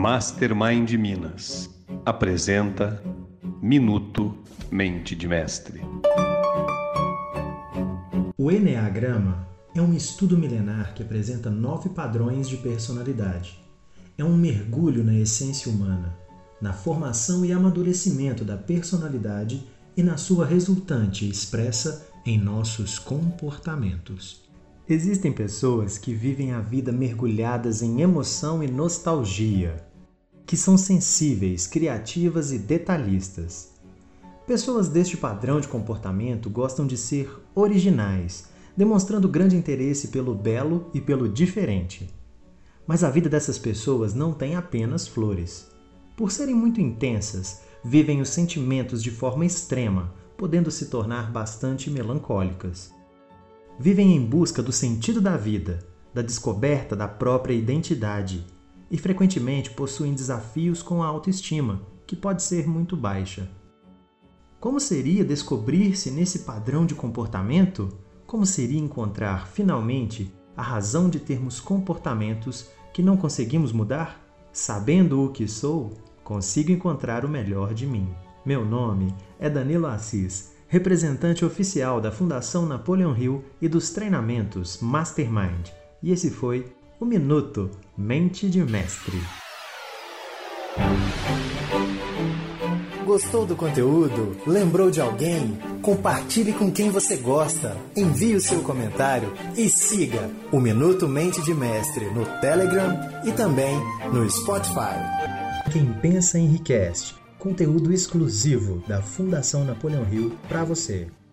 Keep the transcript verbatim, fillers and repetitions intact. Mastermind Minas apresenta Minuto Mente de Mestre. O Enneagrama é um estudo milenar que apresenta nove padrões de personalidade. É um mergulho na essência humana, na formação e amadurecimento da personalidade e na sua resultante expressa em nossos comportamentos. Existem pessoas que vivem a vida mergulhadas em emoção e nostalgia, que são sensíveis, criativas e detalhistas. Pessoas deste padrão de comportamento gostam de ser originais, demonstrando grande interesse pelo belo e pelo diferente. Mas a vida dessas pessoas não tem apenas flores. Por serem muito intensas, vivem os sentimentos de forma extrema, podendo se tornar bastante melancólicas. Vivem em busca do sentido da vida, da descoberta da própria identidade, e frequentemente possuem desafios com a autoestima, que pode ser muito baixa. Como seria descobrir-se nesse padrão de comportamento? Como seria encontrar, finalmente, a razão de termos comportamentos que não conseguimos mudar? Sabendo o que sou, consigo encontrar o melhor de mim. Meu nome é Danilo Assis, representante oficial da Fundação Napoleon Hill e dos treinamentos Mastermind. E esse foi o Minuto Mente de Mestre. Gostou do conteúdo? Lembrou de alguém? Compartilhe com quem você gosta. Envie o seu comentário e siga o Minuto Mente de Mestre no Telegram e também no Spotify. Quem pensa enriquece. Conteúdo exclusivo da Fundação Napoleon Hill para você.